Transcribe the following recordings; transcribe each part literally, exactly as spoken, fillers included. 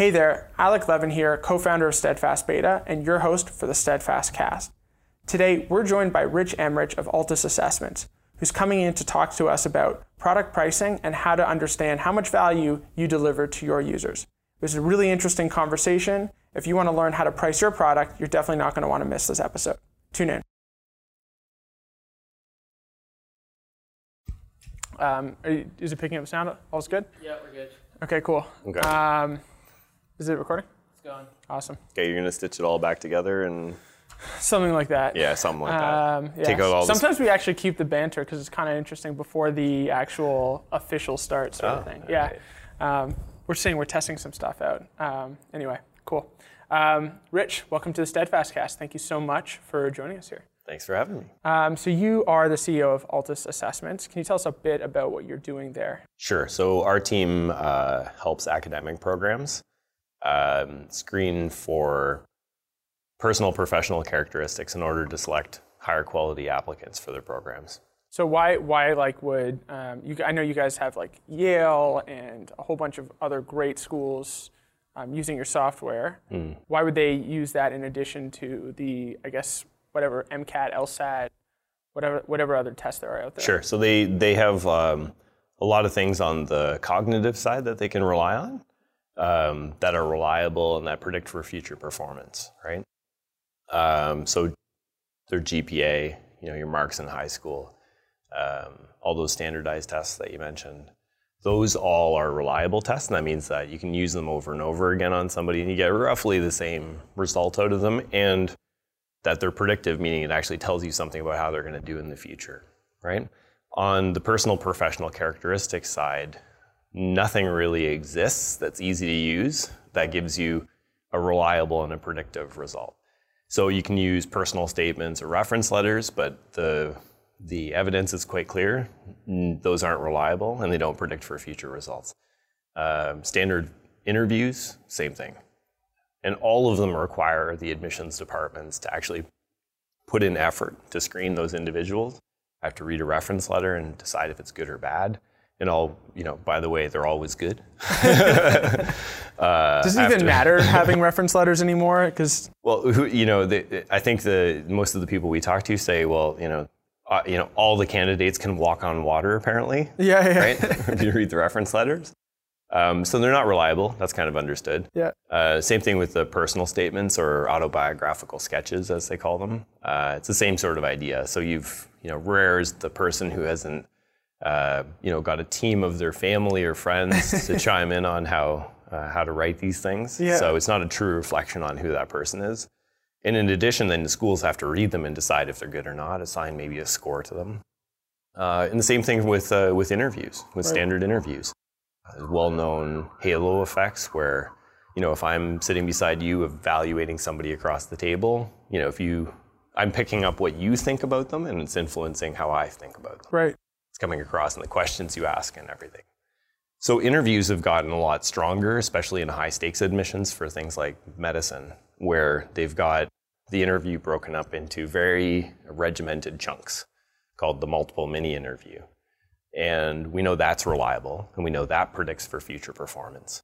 Hey there, Alec Levin here, co-founder of Steadfast Beta and your host for the Steadfast Cast. Today, we're joined by Rich Emrich of Altus Assessments, who's coming in to talk to us about product pricing and how to understand how much value you deliver to your users. It was a really interesting conversation. If you want to learn how to price your product, you're definitely not going to want to miss this episode. Tune in. Um, are you, is it picking up sound? All's good? Yeah, we're good. Okay, cool. Okay. Um, Is it recording? It's going. Awesome. Okay, you're going to stitch it all back together and... Something like that. Yeah, something like that. Um, yeah. Take out all Sometimes this... we actually keep the banter because it's kind of interesting before the actual official start sort oh, of thing. Yeah. Right. Um, we're saying we're testing some stuff out. Um, anyway, cool. Um, Rich, welcome to the Steadfast Cast. Thank you so much for joining us here. Thanks for having me. Um, so you are the C E O of Altus Assessments. Can you tell us a bit about what you're doing there? Sure. So our team uh, helps academic programs Um, screen for personal professional characteristics in order to select higher quality applicants for their programs. So why why like would um, you, I know you guys have like Yale and a whole bunch of other great schools um, using your software. Mm. Why would they use that in addition to the I guess whatever MCAT, LSAT, whatever whatever other tests there are out there? Sure. So they they have um, a lot of things on the cognitive side that they can rely on. Um, that are reliable and that predict for future performance, right? Um, so their G P A, you know, your marks in high school, um, all those standardized tests that you mentioned, those all are reliable tests, and that means that you can use them over and over again on somebody and you get roughly the same result out of them, and that they're predictive, meaning it actually tells you something about how they're going to do in the future, right? On the personal professional characteristics side, nothing really exists that's easy to use that gives you a reliable and a predictive result. So you can use personal statements or reference letters, but the the evidence is quite clear. Those aren't reliable and they don't predict for future results. Um, standard interviews, same thing. And all of them require the admissions departments to actually put in effort to screen those individuals. I have to read a reference letter and decide if it's good or bad. And all, you know, by the way, they're always good. uh, Does it even after... matter having reference letters anymore? Because well, who, you know, the, I think the most of the people we talk to say, well, you know, uh, you know, all the candidates can walk on water, apparently. Yeah, yeah. Right? If you read the reference letters, um, so they're not reliable. That's kind of understood. Yeah. Uh, same thing with the personal statements or autobiographical sketches, as they call them. Uh, it's the same sort of idea. So you've, you know, rare is the person who hasn't. Uh, you know, got a team of their family or friends to chime in on how uh, how to write these things. Yeah. So it's not a true reflection on who that person is. And in addition, then the schools have to read them and decide if they're good or not, assign maybe a score to them. Uh, and the same thing with uh, with interviews, with right. standard interviews. Uh, well-known halo effects where, you know, if I'm sitting beside you evaluating somebody across the table, you know, if you, I'm picking up what you think about them and it's influencing how I think about them. Right. Coming across and the questions you ask and everything. So interviews have gotten a lot stronger, especially in high stakes admissions for things like medicine, where they've got the interview broken up into very regimented chunks called the multiple mini interview. And we know that's reliable and we know that predicts for future performance.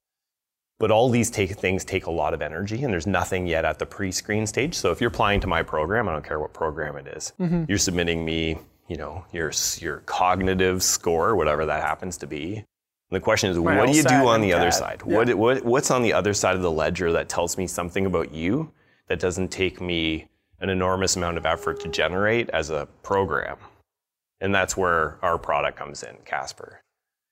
But all these take, things take a lot of energy and there's nothing yet at the pre-screen stage. So if you're applying to my program, I don't care what program it is, mm-hmm. you're submitting me you know, your your cognitive score, whatever that happens to be. And the question is, My what do you do on the other side? Yeah. What what What's on the other side of the ledger that tells me something about you that doesn't take me an enormous amount of effort to generate as a program? And that's where our product comes in, Casper.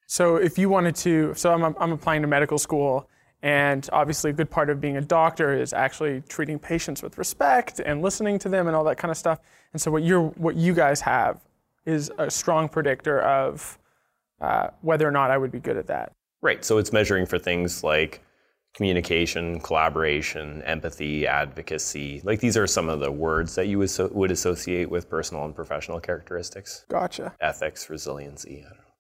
So if you wanted to, so I'm I'm applying to medical school, and obviously a good part of being a doctor is actually treating patients with respect and listening to them and all that kind of stuff. And so what you're, what you guys have is a strong predictor of uh, whether or not I would be good at that. Right, so it's measuring for things like communication, collaboration, empathy, advocacy. Like these are some of the words that you would, so, would associate with personal and professional characteristics. Gotcha. Ethics, resiliency, I don't know.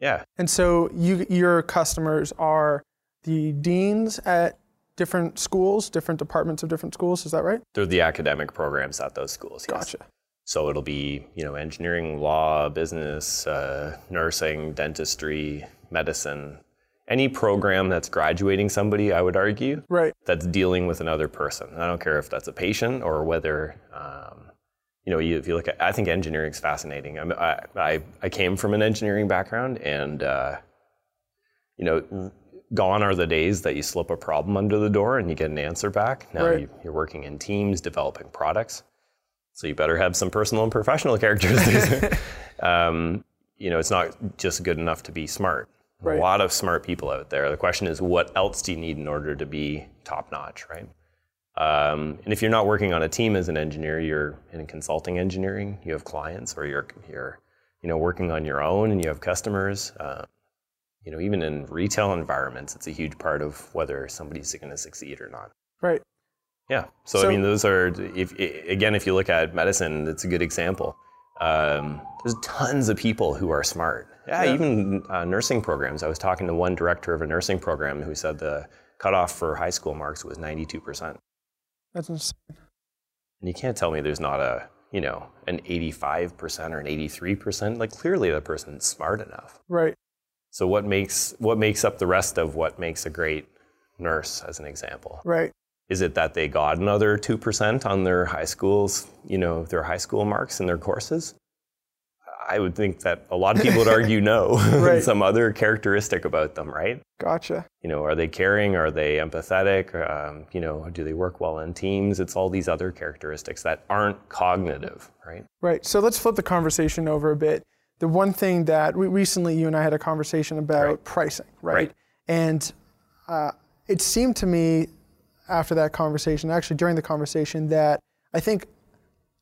Yeah. And so you, your customers are the deans at different schools, different departments of different schools, is that right? They're the academic programs at those schools, yes. Gotcha. So it'll be, you know, engineering, law, business, uh, nursing, dentistry, medicine, any program that's graduating somebody, I would argue, right, that's dealing with another person. I don't care if that's a patient or whether, um, you know, you, if you look at, I think engineering is fascinating. I'm, I, I I came from an engineering background, and uh, you know, gone are the days that you slip a problem under the door and you get an answer back. Now right. you, you're working in teams, developing products, so you better have some personal and professional characteristics. um, you know, it's not just good enough to be smart. Right. A lot of smart people out there. The question is, what else do you need in order to be top-notch, right? Um, and if you're not working on a team as an engineer, you're in consulting engineering, you have clients, or you're, you're you know, working on your own and you have customers. Uh, you know, even in retail environments, it's a huge part of whether somebody's going to succeed or not. Right. Yeah. So, so, I mean, those are, if again, if you look at medicine, it's a good example. Um, there's tons of people who are smart. Yeah, yeah. even uh, nursing programs. I was talking to one director of a nursing program who said the cutoff for high school marks was ninety-two percent. That's insane. And you can't tell me there's not a, you know, an eighty-five percent or an eighty-three percent. Like, clearly that person's smart enough. Right. So what makes what makes up the rest of what makes a great nurse, as an example? Right. Is it that they got another two percent on their high school's, you know, their high school marks and their courses? I would think that a lot of people would argue no. Right. Some other characteristic about them, right? Gotcha. You know, are they caring? Are they empathetic? Um, you know, do they work well in teams? It's all these other characteristics that aren't cognitive, right? Right. So let's flip the conversation over a bit. The one thing that we, recently you and I had a conversation about right. pricing, right? right. And uh, it seemed to me after that conversation, actually during the conversation, that I think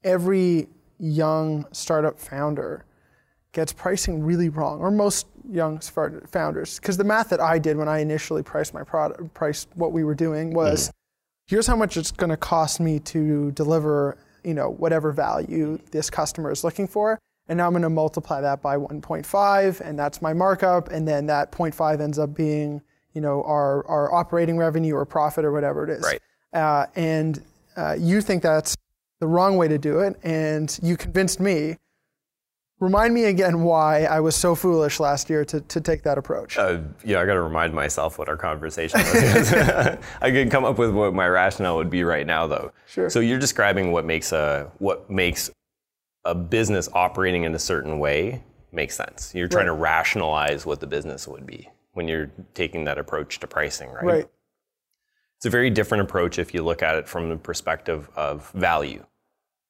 every young startup founder gets pricing really wrong, or most young start- founders. Because the math that I did when I initially priced my product, priced what we were doing was, mm. here's how much it's going to cost me to deliver, you know, whatever value this customer is looking for, and now I'm going to multiply that by one point five, and that's my markup, and then that point five ends up being, you know, our our operating revenue or profit or whatever it is. Right. Uh, and uh, you think that's the wrong way to do it, and you convinced me. Remind me again why I was so foolish last year to, to take that approach. Uh, yeah, I got to remind myself what our conversation was. I could come up with what my rationale would be right now, though. Sure. So you're describing what makes a what makes a business operating in a certain way makes sense. You're trying right. to rationalize what the business would be when you're taking that approach to pricing, right? Right. It's a very different approach if you look at it from the perspective of value.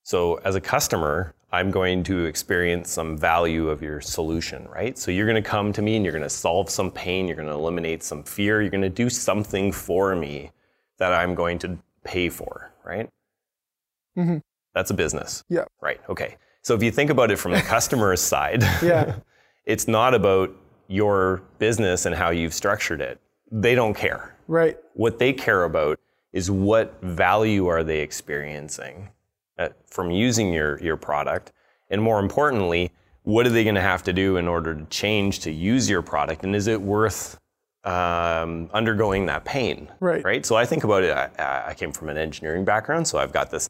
So as a customer, I'm going to experience some value of your solution, right? So you're going to come to me and you're going to solve some pain, you're going to eliminate some fear, you're going to do something for me that I'm going to pay for, right? Mm-hmm. That's a business. Yeah. Right, okay. So if you think about it from the customer's side, yeah. it's not about your business and how you've structured it. They don't care. Right. What they care about is what value are they experiencing from using your, your product, and more importantly, what are they going to have to do in order to change to use your product, and is it worth um, undergoing that pain? Right. Right. So I think about it. I, I came from an engineering background, so I've got this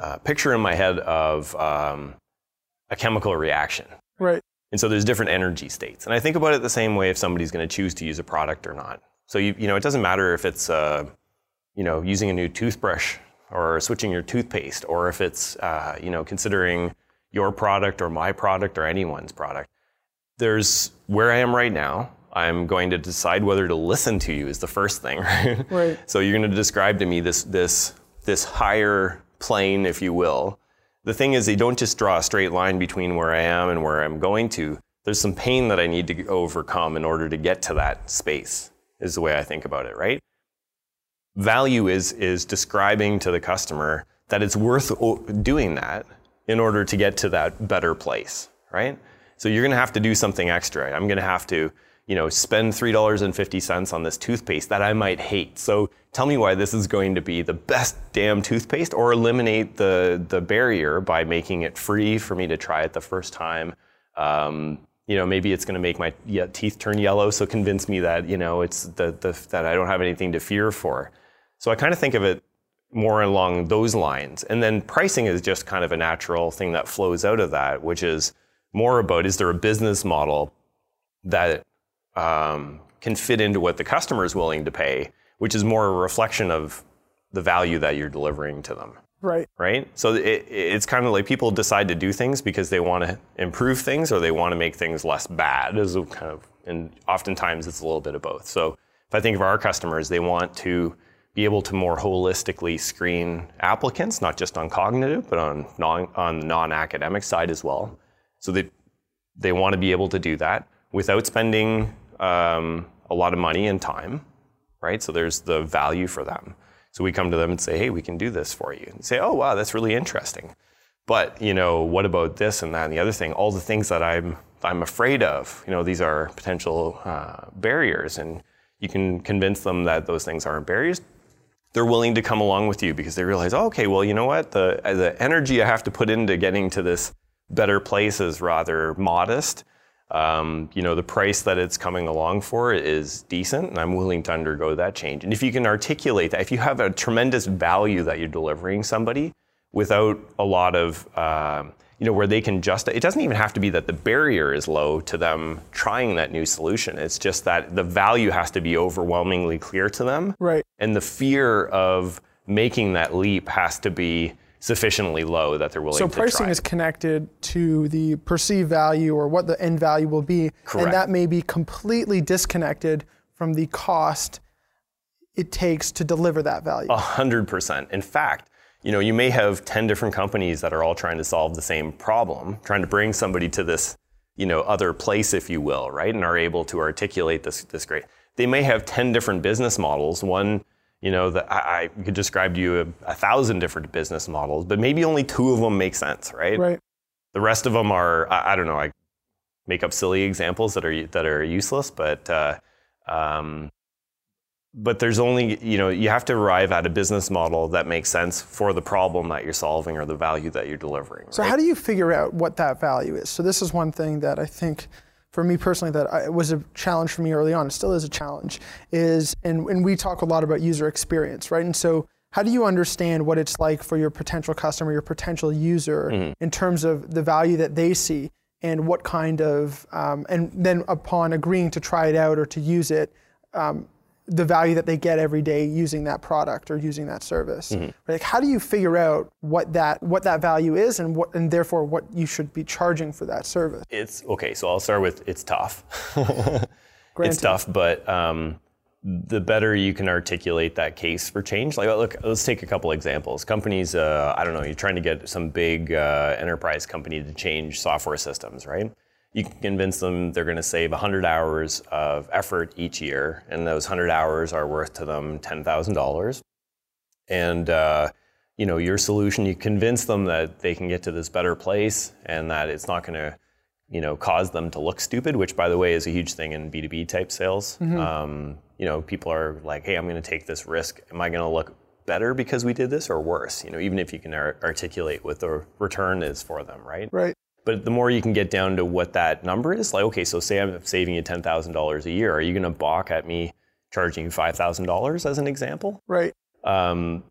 uh, picture in my head of um, a chemical reaction. Right. And so there's different energy states, and I think about it the same way if somebody's going to choose to use a product or not. So you you know it doesn't matter if it's uh, you know using a new toothbrush, or switching your toothpaste, or if it's uh, you know considering your product or my product or anyone's product. There's where I am right now. I'm going to decide whether to listen to you is the first thing. Right. Right. So you're going to describe to me this this this higher plane, if you will. The thing is, you don't just draw a straight line between where I am and where I'm going to. There's some pain that I need to overcome in order to get to that space, is the way I think about it, right? Value is is describing to the customer that it's worth doing that in order to get to that better place, right? So you're going to have to do something extra. I'm going to have to, you know, spend three dollars and fifty cents on this toothpaste that I might hate. So tell me why this is going to be the best damn toothpaste, or eliminate the the barrier by making it free for me to try it the first time. Um, You know, maybe it's going to make my teeth turn yellow, so convince me that, you know, it's the, the that I don't have anything to fear for. So I kind of think of it more along those lines. And then pricing is just kind of a natural thing that flows out of that, which is more about, is there a business model that um, can fit into what the customer is willing to pay, which is more a reflection of the value that you're delivering to them. Right. Right? So it, it's kind of like people decide to do things because they want to improve things or they want to make things less bad. Is kind of, and oftentimes it's a little bit of both. So if I think of our customers, they want to be able to more holistically screen applicants, not just on cognitive, but on non, on the non-academic side as well. So they they want to be able to do that without spending um, a lot of money and time, right? So there's the value for them. So we come to them and say, hey, we can do this for you. And say, oh, wow, that's really interesting. But, you know, what about this and that and the other thing? All the things that I'm I'm afraid of, you know, these are potential uh, barriers. And you can convince them that those things aren't barriers. They're willing to come along with you because they realize, oh, okay, well, you know what? The, the energy I have to put into getting to this better place is rather modest. Um, you know, the price that it's coming along for is decent, and I'm willing to undergo that change. And if you can articulate that, if you have a tremendous value that you're delivering somebody without a lot of, uh, you know, where they can just, it doesn't even have to be that the barrier is low to them trying that new solution. It's just that the value has to be overwhelmingly clear to them. Right. And the fear of making that leap has to be sufficiently low that they're willing to try. So pricing is connected to the perceived value or what the end value will be. Correct. And that may be completely disconnected from the cost it takes to deliver that value. A hundred percent. In fact, you know, you may have ten different companies that are all trying to solve the same problem, trying to bring somebody to this, you know, other place, if you will, right? And are able to articulate this, this great. They may have ten different business models. One, You know, the, I, I could describe to you a, a thousand different business models, but maybe only two of them make sense, right? Right. The rest of them are, I, I don't know, I make up silly examples that are that are useless, but uh, um, but there's only, you know, you have to arrive at a business model that makes sense for the problem that you're solving or the value that you're delivering. So right? How do you figure out what that value is? So this is one thing that I think, for me personally, that I, was a challenge for me early on, it still is a challenge, is, and, and we talk a lot about user experience, right? And so how do you understand what it's like for your potential customer, your potential user, mm-hmm. in terms of the value that they see and what kind of, um, and then upon agreeing to try it out or to use it, um, the value that they get every day using that product or using that service. Mm-hmm. Like, how do you figure out what that what that value is and what and therefore what you should be charging for that service? It's okay. So I'll start with it's tough. It's tough, but um, the better you can articulate that case for change. Like, look, let's take a couple examples. Companies, uh, I don't know, you're trying to get some big uh, enterprise company to change software systems, right? You can convince them they're going to save one hundred hours of effort each year, and those one hundred hours are worth to them ten thousand dollars. And uh, you know, your solution, you convince them that they can get to this better place and that it's not going to, you know, cause them to look stupid, which, by the way, is a huge thing in B two B type sales. Mm-hmm. Um, you know, people are like, hey, I'm going to take this risk. Am I going to look better because we did this or worse? You know, even if you can ar- articulate what the return is for them, right? Right. But the more you can get down to what that number is, like, okay, so say I'm saving you ten thousand dollars a year. Are you going to balk at me charging you five thousand dollars as an example? Right. Um,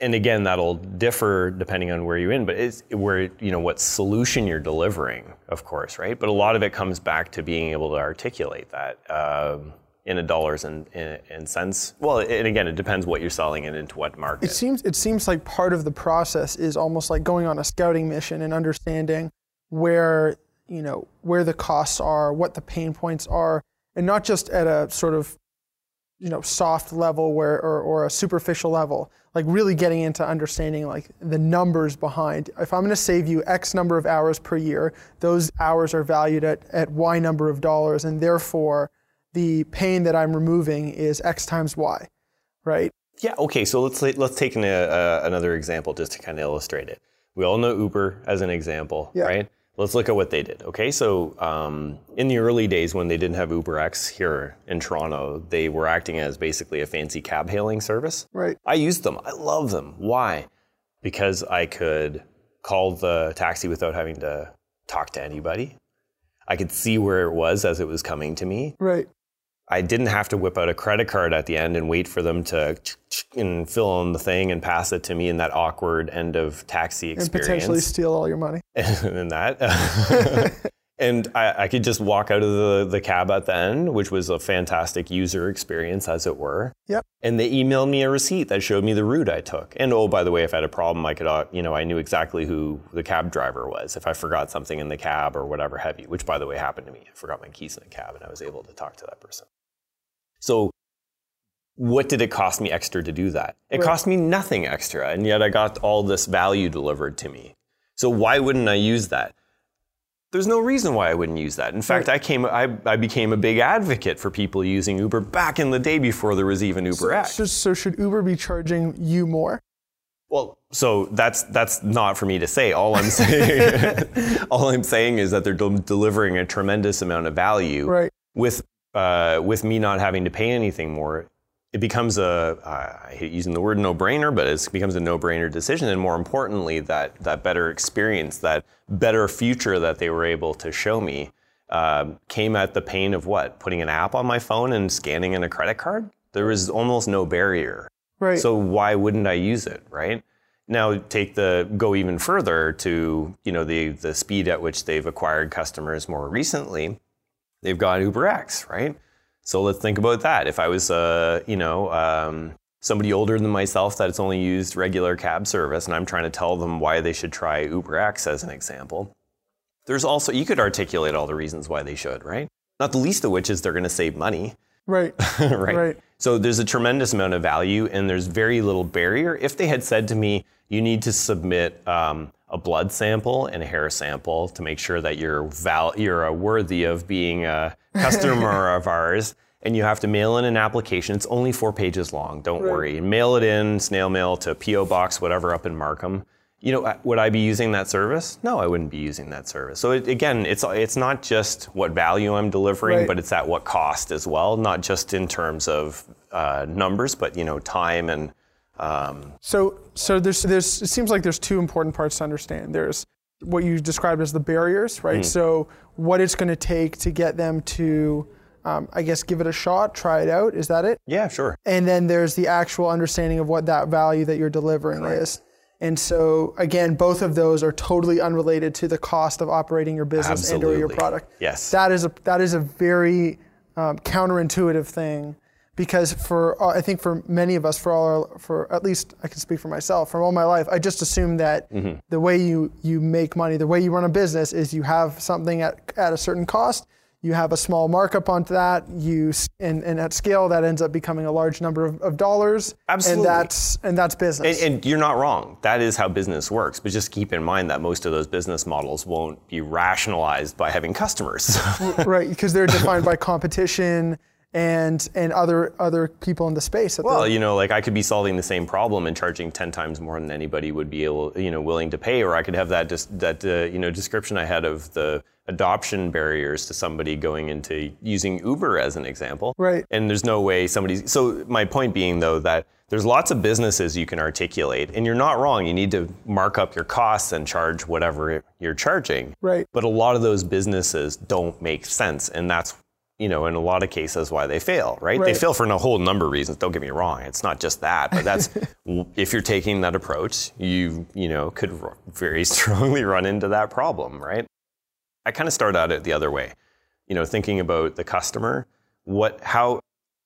and again, that'll differ depending on where you're in, but it's where, you know, what solution you're delivering, of course, right? But a lot of it comes back to being able to articulate that um, in a dollars and, and, and cents. Well, and again, it depends what you're selling and into what market. It seems, it seems like part of the process is almost like going on a scouting mission and understanding where, you know, where the costs are, what the pain points are, and not just at a sort of, you know, soft level where or, or a superficial level, like really getting into understanding like the numbers behind. If I'm going to save you X number of hours per year, those hours are valued at, at Y number of dollars, and therefore the pain that I'm removing is X times Y, right? Yeah, okay, so let's let's take an, uh, another example just to kind of illustrate it. We all know Uber as an example, yeah. Right? Let's look at what they did. Okay, so um, in the early days when they didn't have UberX here in Toronto, they were acting as basically a fancy cab hailing service. Right. I used them. I love them. Why? Because I could call the taxi without having to talk to anybody. I could see where it was as it was coming to me. Right. I didn't have to whip out a credit card at the end and wait for them to and fill in the thing and pass it to me in that awkward end of taxi experience. And potentially steal all your money. And that. And I, I could just walk out of the, the cab at the end, which was a fantastic user experience, as it were. Yep. And they emailed me a receipt that showed me the route I took. And oh, by the way, if I had a problem, I could, uh, you know, I knew exactly who the cab driver was. If I forgot something in the cab or whatever have you, which by the way happened to me. I forgot my keys in the cab, and I was able to talk to that person. So what did it cost me extra to do that? It right. cost me nothing extra, and yet I got all this value delivered to me. So why wouldn't I use that? There's no reason why I wouldn't use that. In fact, right. I came, I, I became a big advocate for people using Uber back in the day before there was even UberX. So, so, so should Uber be charging you more? Well, so that's that's not for me to say. All I'm saying, all I'm saying is that they're del- delivering a tremendous amount of value. Right. With uh, with me not having to pay anything more, it becomes a uh, I hate using the word no-brainer, but it becomes a no-brainer decision. And more importantly, that that better experience, that better future that they were able to show me, uh, came at the pain of what? Putting an app on my phone and scanning in a credit card? There was almost no barrier. Right. So why wouldn't I use it, right? Now take the go even further to, you know, the the speed at which they've acquired customers more recently. They've got UberX, right? So let's think about that. If I was, uh, you know, um, somebody older than myself that's only used regular cab service, and I'm trying to tell them why they should try UberX as an example, there's also, you could articulate all the reasons why they should, right? Not the least of which is they're going to save money. Right. right. Right. So there's a tremendous amount of value, and there's very little barrier. If they had said to me, you need to submit um, a blood sample and a hair sample to make sure that you're val- you're uh, worthy of being a customer of ours, and you have to mail in an application. It's only four pages long. Don't right. worry. Mail it in, snail mail to P O box, whatever, up in Markham. You know, would I be using that service? No, I wouldn't be using that service. So it, again, it's it's not just what value I'm delivering, right. but it's at what cost as well. Not just in terms of uh, numbers, but you know, time and. Um, so so there's there's it seems like there's two important parts to understand. There's what you described as the barriers, right? Mm. So what it's going to take to get them to, um, I guess, give it a shot, try it out. Is that it? Yeah, sure. And then there's the actual understanding of what that value that you're delivering right. is. And so, again, both of those are totally unrelated to the cost of operating your business Absolutely. and or your product. Yes. That is a that is a very um, counterintuitive thing, because for uh, I think for many of us, for all our, for at least I can speak for myself, for all my life, I just assumed that mm-hmm. the way you, you make money, the way you run a business is you have something at, at a certain cost, you have a small markup onto that, you and, and at scale that ends up becoming a large number of, of dollars. Absolutely. And that's and that's business. And, and you're not wrong. That is how business works. But just keep in mind that most of those business models won't be rationalized by having customers. Right, because they're defined by competition and and other other people in the space. At well, the... you know, like I could be solving the same problem and charging ten times more than anybody would be able, you know, willing to pay, or I could have that dis- that uh, you know description I had of the adoption barriers to somebody going into using Uber as an example. Right. And there's no way somebody's. So my point being though that there's lots of businesses you can articulate, and you're not wrong. You need to mark up your costs and charge whatever you're charging. Right. But a lot of those businesses don't make sense, and that's. You know, in a lot of cases, why they fail, right? right? They fail for a whole number of reasons. Don't get me wrong; it's not just that, but that's if you're taking that approach, you you know could very strongly run into that problem, right? I kind of start out it the other way, you know, thinking about the customer. What, how,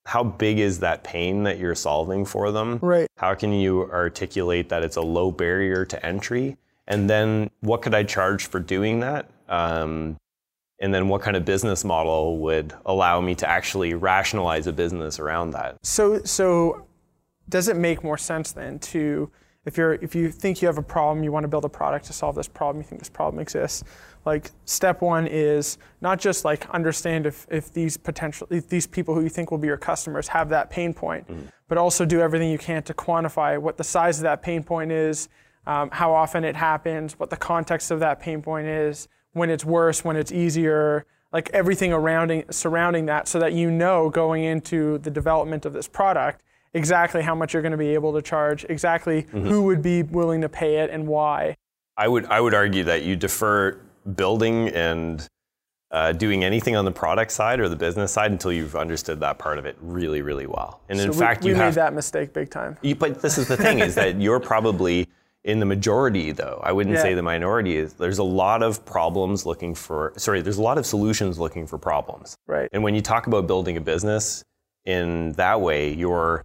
how big is that pain that you're solving for them? Right. How can you articulate that it's a low barrier to entry, and then what could I charge for doing that? Um, And then what kind of business model would allow me to actually rationalize a business around that? So so does it make more sense then to, if you're if you think you have a problem, you want to build a product to solve this problem, you think this problem exists, like step one is not just like understand if, if these potential if these people who you think will be your customers have that pain point, mm-hmm. but also do everything you can to quantify what the size of that pain point is, um, how often it happens, what the context of that pain point is, when it's worse, when it's easier, like everything around, surrounding that, so that you know going into the development of this product exactly how much you're going to be able to charge, exactly mm-hmm. who would be willing to pay it and why. I would I would argue that you defer building and uh, doing anything on the product side or the business side until you've understood that part of it really, really well. And so in we, fact, we you made have, that mistake big time. You, but this is the thing, is that you're probably in the majority, though. I wouldn't yeah. say the minority is. There's a lot of problems looking for, sorry, there's a lot of solutions looking for problems. Right. And when you talk about building a business in that way, you're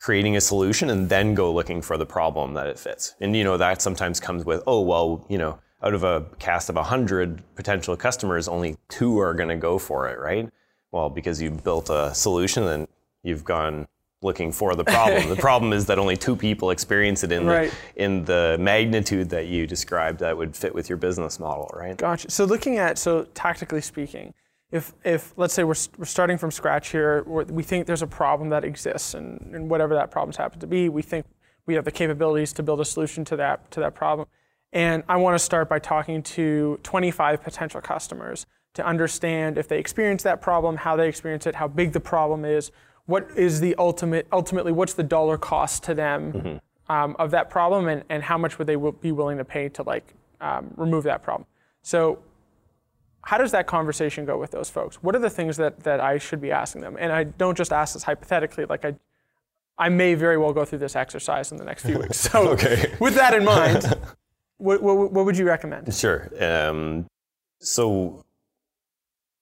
creating a solution and then go looking for the problem that it fits. And, you know, that sometimes comes with, oh, well, you know, out of a cast of one hundred potential customers, only two are going to go for it, right? Well, because you built a solution and you've gone looking for the problem. The problem is that only two people experience it in right. the, in the magnitude that you described that would fit with your business model, right? Gotcha. So looking at, so tactically speaking, if if let's say we're, we're starting from scratch here, we think there's a problem that exists, and, and whatever that problem's happened to be, we think we have the capabilities to build a solution to that to that problem. And I want to start by talking to twenty-five potential customers to understand if they experience that problem, how they experience it, how big the problem is, what is the ultimate, ultimately, what's the dollar cost to them mm-hmm. um, of that problem, and, and how much would they w- be willing to pay to like um, remove that problem? So how does that conversation go with those folks? What are the things that, that I should be asking them? And I don't just ask this hypothetically, like I I may very well go through this exercise in the next few weeks. So okay. with that in mind, what, what what would you recommend? Sure. Um, so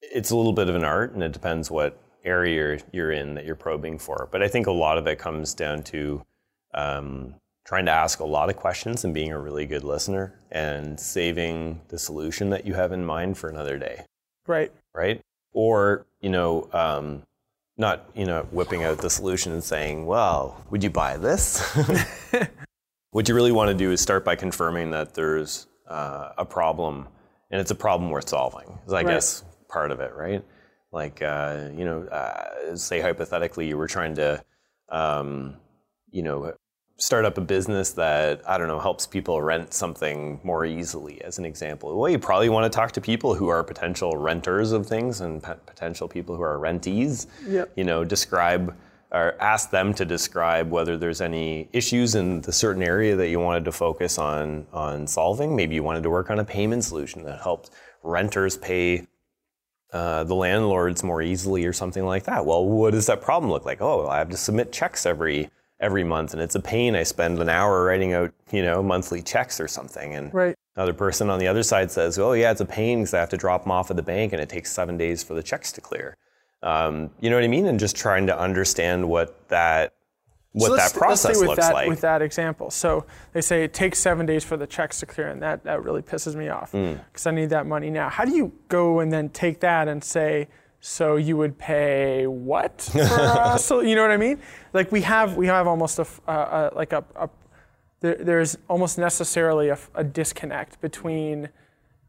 it's a little bit of an art, and it depends what area you're in that you're probing for. But I think a lot of it comes down to um, trying to ask a lot of questions and being a really good listener and saving the solution that you have in mind for another day. Right. Right? Or, you know, um, not, you know, whipping out the solution and saying, well, would you buy this? What you really want to do is start by confirming that there's uh, a problem, and it's a problem worth solving, is I right. guess part of it, right? Like, uh, you know, uh, say hypothetically you were trying to, um, you know, start up a business that, I don't know, helps people rent something more easily, as an example. Well, you probably want to talk to people who are potential renters of things and p- potential people who are rentees. Yep. You know, describe or ask them to describe whether there's any issues in the certain area that you wanted to focus on, on solving. Maybe you wanted to work on a payment solution that helped renters pay Uh, the landlords more easily or something like that. Well, what does that problem look like? Oh, I have to submit checks every every month, and it's a pain. I spend an hour writing out, you know, monthly checks or something. And right. another person on the other side says, oh, yeah, it's a pain because I have to drop them off at the bank, and it takes seven days for the checks to clear. Um, you know what I mean? And just trying to understand what that what so that process looks that, like. With that example. So they say it takes seven days for the checks to clear, and that, that really pisses me off because mm. I need that money now. How do you go and then take that and say, so you would pay what for us? So, you know what I mean? Like we have we have almost a, uh, a like a, a there, there's almost necessarily a, a disconnect between,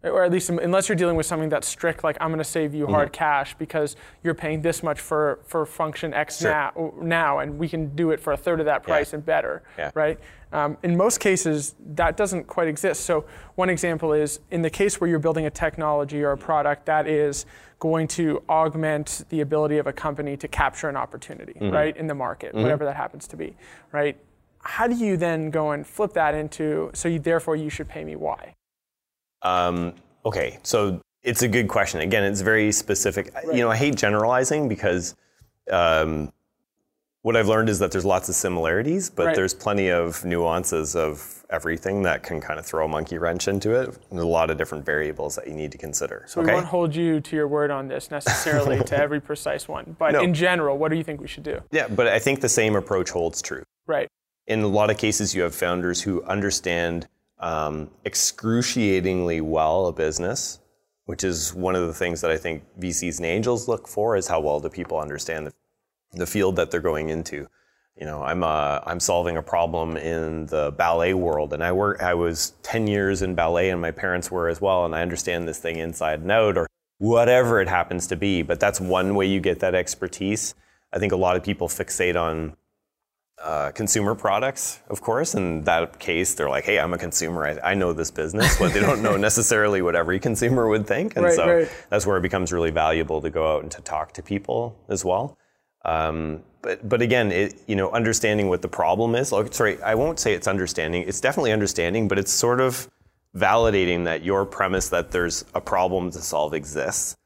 or at least unless you're dealing with something that's strict, like I'm going to save you hard mm-hmm. cash because you're paying this much for, for function X sure. now, now, and we can do it for a third of that price yeah. and better, yeah. right? Um, in most cases, that doesn't quite exist. So one example is in the case where you're building a technology or a product that is going to augment the ability of a company to capture an opportunity, mm-hmm. right, in the market, mm-hmm. whatever that happens to be, right? How do you then go and flip that into, so you, therefore you should pay me why? Um, okay, so it's a good question. Again, it's very specific. Right. You know, I hate generalizing because um, what I've learned is that there's lots of similarities, but right. there's plenty of nuances of everything that can kind of throw a monkey wrench into it. There's a lot of different variables that you need to consider. So okay? we won't hold you to your word on this necessarily to every precise one, but no. in general, what do you think we should do? Yeah, but I think the same approach holds true. Right. In a lot of cases, you have founders who understand Um, excruciatingly well a business, which is one of the things that I think V Cs and angels look for, is how well do people understand the, the field that they're going into. You know, I'm uh, I'm solving a problem in the ballet world, and I work. I was ten years in ballet, and my parents were as well, and I understand this thing inside and out, or whatever it happens to be. But that's one way you get that expertise. I think a lot of people fixate on Uh, consumer products, of course. In that case, they're like, hey, I'm a consumer. I, I know this business, but they don't know necessarily what every consumer would think. And right, so right. that's where it becomes really valuable to go out and to talk to people as well. Um, but but again, it, you know, understanding what the problem is. Like, sorry, I won't say it's understanding. It's definitely understanding, but it's sort of validating that your premise that there's a problem to solve exists.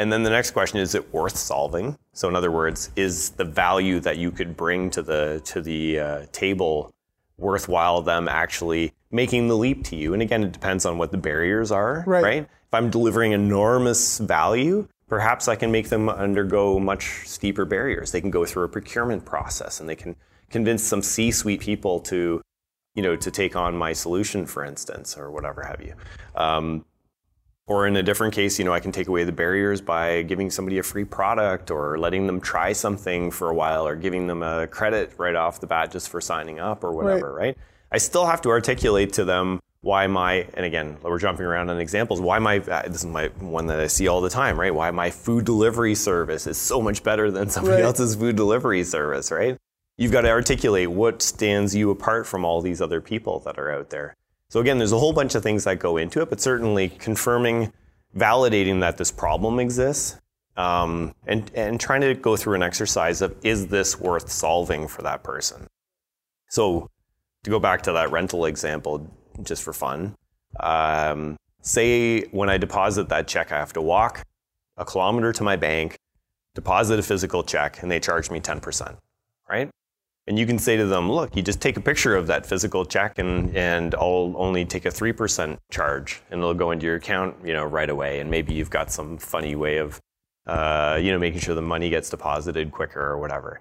And then the next question, is it worth solving? So in other words, is the value that you could bring to the to the uh, table worthwhile them actually making the leap to you. And again, it depends on what the barriers are, right? right? If I'm delivering enormous value, perhaps I can make them undergo much steeper barriers. They can go through a procurement process and they can convince some C-suite people to, you know, to take on my solution, for instance, or whatever have you. Um, or in a different case, you know, I can take away the barriers by giving somebody a free product or letting them try something for a while or giving them a credit right off the bat just for signing up or whatever, right? right? I still have to articulate to them why my, and again, we're jumping around on examples, why my, this is my one that I see all the time, right? Why my food delivery service is so much better than somebody right. else's food delivery service, right? You've got to articulate what stands you apart from all these other people that are out there. So again, there's a whole bunch of things that go into it, but certainly confirming, validating that this problem exists, um, and, and trying to go through an exercise of, is this worth solving for that person? So to go back to that rental example, just for fun. Um, say when I deposit that check, I have to walk a kilometer to my bank, deposit a physical check, and they charge me ten percent, right? And you can say to them, look, you just take a picture of that physical check and, and I'll only take a three percent charge and it'll go into your account, you know, right away. And maybe you've got some funny way of, uh, you know, making sure the money gets deposited quicker or whatever.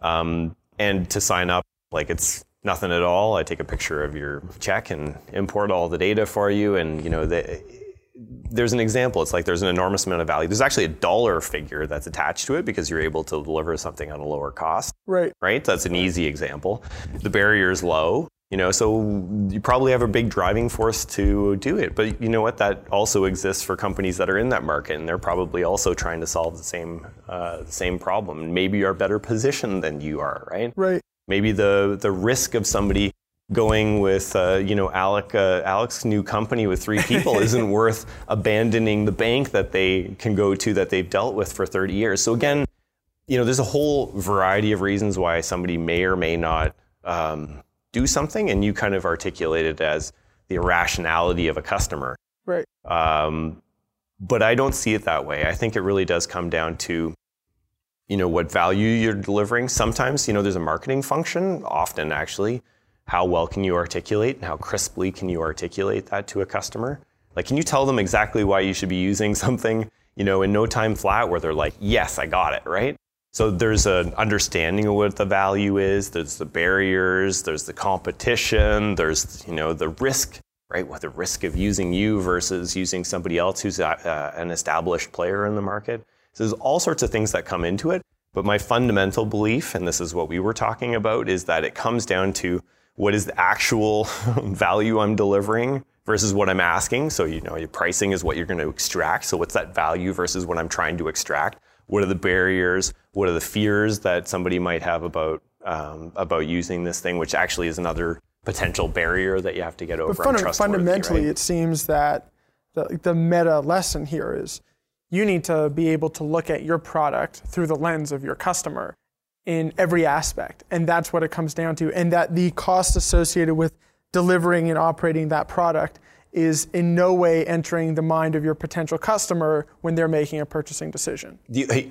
Um, and to sign up, like it's nothing at all. I take a picture of your check and import all the data for you. And, you know, the, there's an example. It's like there's an enormous amount of value. There's actually a dollar figure that's attached to it because you're able to deliver something at a lower cost. Right. Right? That's an easy example. The barrier is low, you know, so you probably have a big driving force to do it. But you know what? That also exists for companies that are in that market, and they're probably also trying to solve the same, uh, the same problem. And maybe you're better positioned than you are, right? Right. Maybe the, the risk of somebody going with, uh, you know, Alec, uh, Alec's new company with three people isn't worth abandoning the bank that they can go to that they've dealt with for thirty years. So again, you know, there's a whole variety of reasons why somebody may or may not um, do something, and you kind of articulate it as the irrationality of a customer. Right. Um, but I don't see it that way. I think it really does come down to, you know, what value you're delivering. Sometimes, you know, there's a marketing function, often actually. How well can you articulate and how crisply can you articulate that to a customer? Like, can you tell them exactly why you should be using something, you know, in no time flat where they're like, yes, I got it, right? So there's an understanding of what the value is, there's the barriers, there's the competition, there's, you know, the risk, right? What the risk of using you versus using somebody else who's uh, an established player in the market. So there's all sorts of things that come into it, but my fundamental belief, and this is what we were talking about, is that it comes down to what is the actual value I'm delivering versus what I'm asking. So, you know, your pricing is what you're going to extract. So what's that value versus what I'm trying to extract? What are the barriers? What are the fears that somebody might have about um, about using this thing, which actually is another potential barrier that you have to get over. But funda- fundamentally, right? It seems that the, the meta lesson here is you need to be able to look at your product through the lens of your customer in every aspect. And that's what it comes down to. And that the cost associated with delivering and operating that product is in no way entering the mind of your potential customer when they're making a purchasing decision.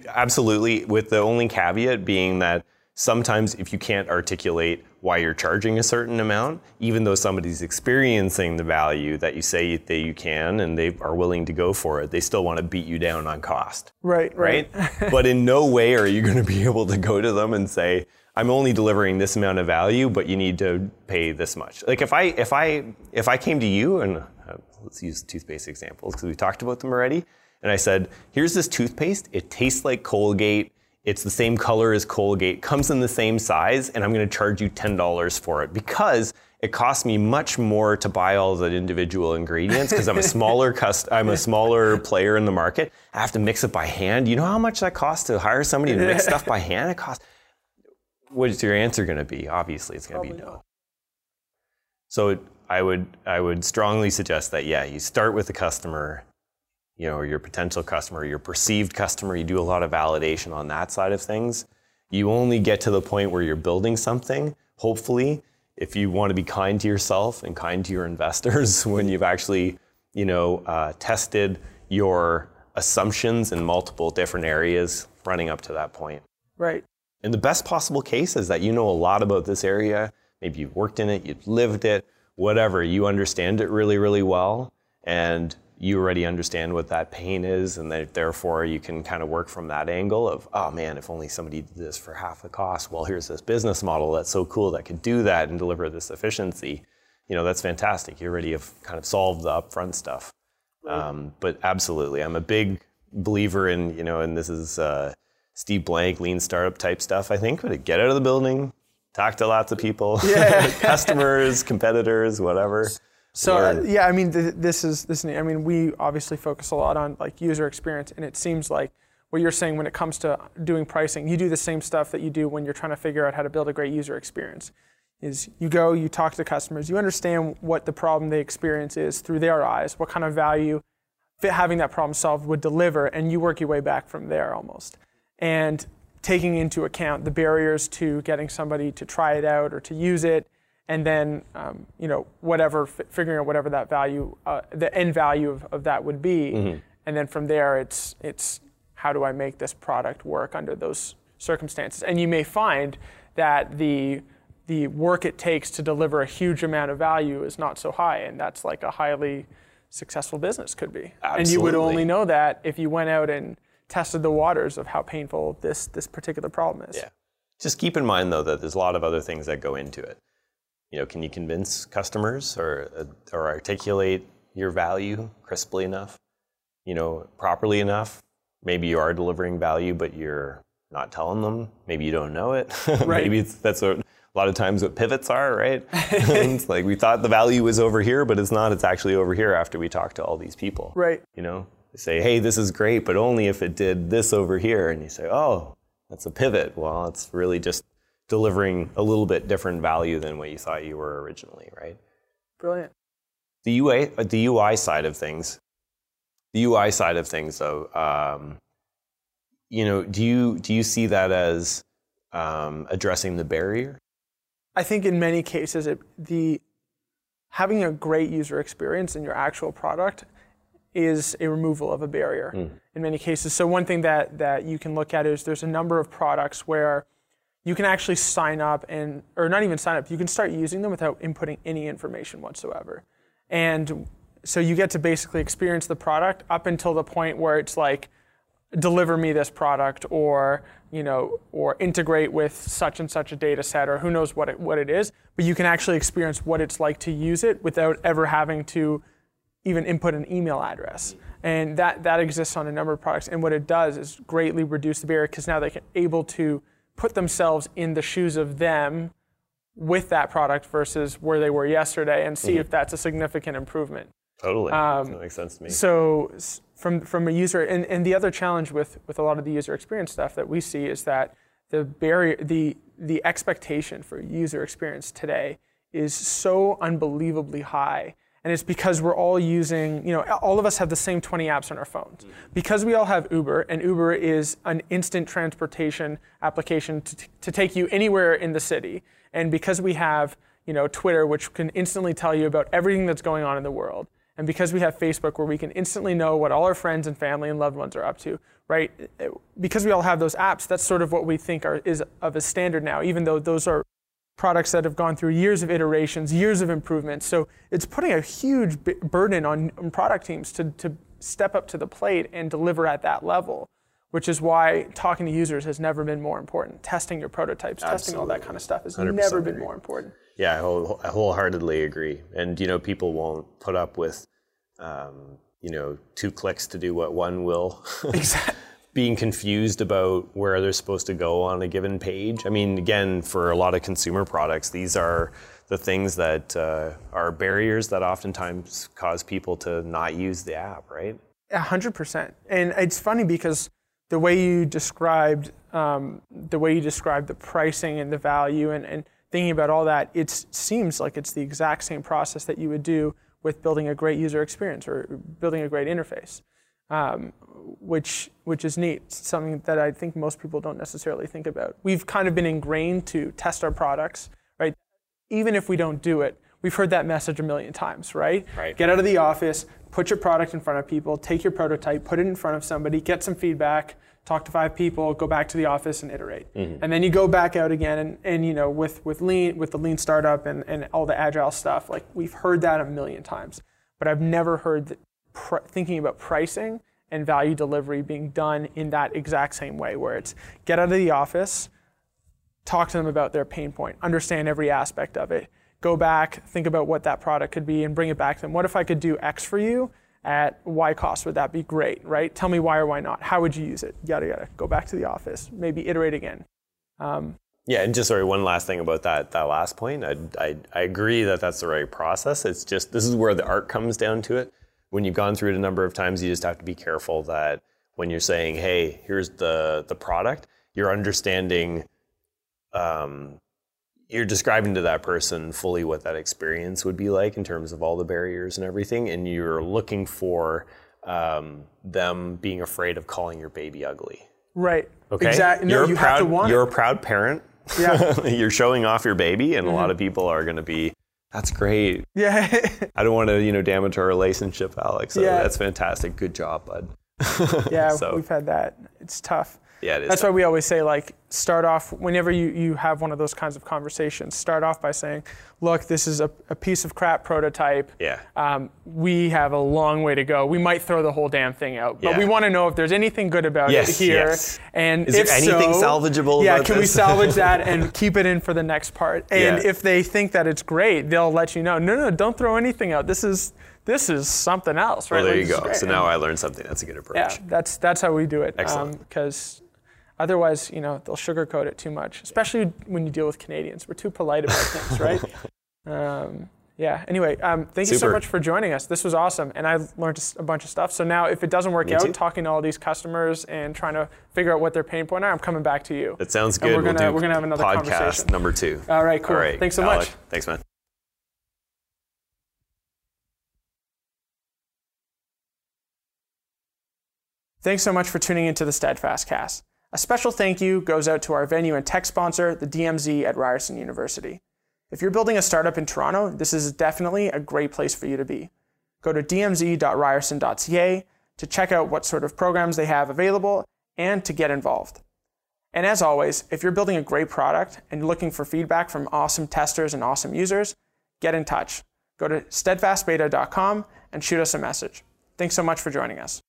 Absolutely, with the only caveat being that sometimes if you can't articulate why you're charging a certain amount, even though somebody's experiencing the value that you say that you can and they are willing to go for it, they still want to beat you down on cost. Right, right. right? But in no way are you going to be able to go to them and say, I'm only delivering this amount of value, but you need to pay this much. Like if I if I, if I came to you, and uh, let's use toothpaste examples because we talked about them already, and I said, here's this toothpaste, it tastes like Colgate, it's the same color as Colgate, comes in the same size, and I'm going to charge you ten dollars for it because it costs me much more to buy all the individual ingredients because I'm a smaller cust- I'm a smaller player in the market. I have to mix it by hand. You know how much that costs to hire somebody to mix stuff by hand? It costs. What is your answer going to be? Obviously, it's going to be no. So I would I would strongly suggest that, yeah, you start with the customer, you know, your potential customer, your perceived customer, you do a lot of validation on that side of things. You only get to the point where you're building something, hopefully, if you want to be kind to yourself and kind to your investors when you've actually, you know, uh, tested your assumptions in multiple different areas running up to that point. Right. And the best possible case is that you know a lot about this area. Maybe you've worked in it, you've lived it, whatever. You understand it really, really well, and you already understand what that pain is, and that therefore you can kind of work from that angle of, oh man, if only somebody did this for half the cost. Well, here's this business model that's so cool that could do that and deliver this efficiency. You know, that's fantastic. You already have kind of solved the upfront stuff. Um, but absolutely, I'm a big believer in, you know, and this is uh, Steve Blank, lean startup type stuff, I think. But get out of the building, talk to lots of people, yeah. customers, competitors, whatever. So uh, yeah, I mean, th- this is this. I mean, we obviously focus a lot on like user experience, and it seems like what you're saying when it comes to doing pricing, you do the same stuff that you do when you're trying to figure out how to build a great user experience. Is you go, you talk to customers, you understand what the problem they experience is through their eyes, what kind of value having that problem solved would deliver, and you work your way back from there almost, and taking into account the barriers to getting somebody to try it out or to use it. And then, um, you know, whatever, f- figuring out whatever that value, uh, the end value of, of that would be. Mm-hmm. And then from there, it's it's how do I make this product work under those circumstances? And you may find that the the work it takes to deliver a huge amount of value is not so high. And that's like a highly successful business could be. Absolutely. And you would only know that if you went out and tested the waters of how painful this this particular problem is. Yeah. Just keep in mind, though, that there's a lot of other things that go into it. You know, can you convince customers or or articulate your value crisply enough, you know, properly enough? Maybe you are delivering value, but you're not telling them. Maybe you don't know it. Right. Maybe it's, that's what, a lot of times what pivots are, right? It's like we thought the value was over here, but it's not. It's actually over here after we talk to all these people. Right. You know, they say, hey, this is great, but only if it did this over here. And you say, oh, that's a pivot. Well, it's really just delivering a little bit different value than what you thought you were originally, right? Brilliant. The U I, the U I side of things, the U I side of things, though, um, you know, do you do you see that as um, addressing the barrier? I think in many cases, it, the having a great user experience in your actual product is a removal of a barrier mm. in many cases. So one thing that that you can look at is there's a number of products where you can actually sign up and, or not even sign up, you can start using them without inputting any information whatsoever. And so you get to basically experience the product up until the point where it's like, deliver me this product, or, you know, or integrate with such and such a data set, or who knows what it, what it is. But you can actually experience what it's like to use it without ever having to even input an email address. And that, that exists on a number of products. And what it does is greatly reduce the barrier, because now they're able to put themselves in the shoes of them with that product versus where they were yesterday, and see mm-hmm. if that's a significant improvement. Totally, um, that makes sense to me. So from from a user, and, and the other challenge with, with a lot of the user experience stuff that we see is that the barrier, the the expectation for user experience today is so unbelievably high. And it's because we're all using, you know, all of us have the same twenty apps on our phones. Mm-hmm. Because we all have Uber, and Uber is an instant transportation application to, t- to take you anywhere in the city. And because we have, you know, Twitter, which can instantly tell you about everything that's going on in the world. And because we have Facebook, where we can instantly know what all our friends and family and loved ones are up to, right? Because we all have those apps, that's sort of what we think are, is of a standard now, even though those are products that have gone through years of iterations, years of improvements. So it's putting a huge b- burden on, on product teams to, to step up to the plate and deliver at that level, which is why talking to users has never been more important. Testing your prototypes, Absolutely. Testing all that kind of stuff has never been agree. more important. Yeah, I, whole, I wholeheartedly agree. And, you know, people won't put up with, um, you know, two clicks to do what one will. Exactly. Being confused about where they're supposed to go on a given page. I mean, again, for a lot of consumer products, these are the things that uh, are barriers that oftentimes cause people to not use the app, right? A hundred percent. And it's funny because the way you described um, the way you described the pricing and the value and, and thinking about all that, it seems like it's the exact same process that you would do with building a great user experience or building a great interface. Um, which which is neat. It's something that I think most people don't necessarily think about. We've kind of been ingrained to test our products, right? Even if we don't do it, we've heard that message a million times, right? Right. Get out of the office, put your product in front of people, take your prototype, put it in front of somebody, get some feedback, talk to five people, go back to the office and iterate. Mm-hmm. And then you go back out again and, and you know, with, with lean with the lean startup and, and all the agile stuff, like we've heard that a million times. But I've never heard that pr- thinking about pricing and value delivery being done in that exact same way, where it's get out of the office, talk to them about their pain point, understand every aspect of it, go back, think about what that product could be and bring it back to them. What if I could do X for you at Y cost? Would that be great, right? Tell me why or why not. How would you use it? Yada, yada. Go back to the office. Maybe iterate again. Um, yeah, and just sorry, one last thing about that that last point. I, I I agree that that's the right process. It's just, this is where the art comes down to it. When you've gone through it a number of times, you just have to be careful that when you're saying, hey, here's the, the product, you're understanding, um, you're describing to that person fully what that experience would be like in terms of all the barriers and everything, and you're looking for um, them being afraid of calling your baby ugly. Right. Okay. Exactly. No, you're you proud, have to want You're it. a proud parent. Yeah. You're showing off your baby, and mm-hmm. a lot of people are going to be, that's great. Yeah. I don't want to, you know, damage our relationship, Alex. So yeah. That's fantastic. Good job, bud. yeah, so. We've had that. It's tough. Yeah, it is. That's tough. Why we always say, like, start off, whenever you, you have one of those kinds of conversations, start off by saying, look, this is a, a piece of crap prototype. Yeah. Um, we have a long way to go. We might throw the whole damn thing out, but yeah. we want to know if there's anything good about yes, it here. Yes. And is if there anything so, salvageable yeah, about can this? We salvage that and keep it in for the next part? And yeah. if they think that it's great, they'll let you know, no, no, don't throw anything out. This is... This is something else, right? Well, there like, you go. So now I learned something. That's a good approach. Yeah, that's that's how we do it. Excellent. Because um, otherwise, you know, they'll sugarcoat it too much, especially when you deal with Canadians. We're too polite about things, right? Um, yeah. Anyway, um, thank Super. you so much for joining us. This was awesome, and I learned a bunch of stuff. So now, if it doesn't work Me out, too. talking to all these customers and trying to figure out what their pain point are, I'm coming back to you. That sounds good. And we're we'll gonna do we're gonna have another podcast conversation. number two. All right. Cool. All right. Thanks so Alec. much. Thanks, man. Thanks so much for tuning into the Steadfast Cast. A special thank you goes out to our venue and tech sponsor, the D M Z at Ryerson University. If you're building a startup in Toronto, this is definitely a great place for you to be. Go to d m z dot ryerson dot c a to check out what sort of programs they have available and to get involved. And as always, if you're building a great product and looking for feedback from awesome testers and awesome users, get in touch. Go to steadfast beta dot com and shoot us a message. Thanks so much for joining us.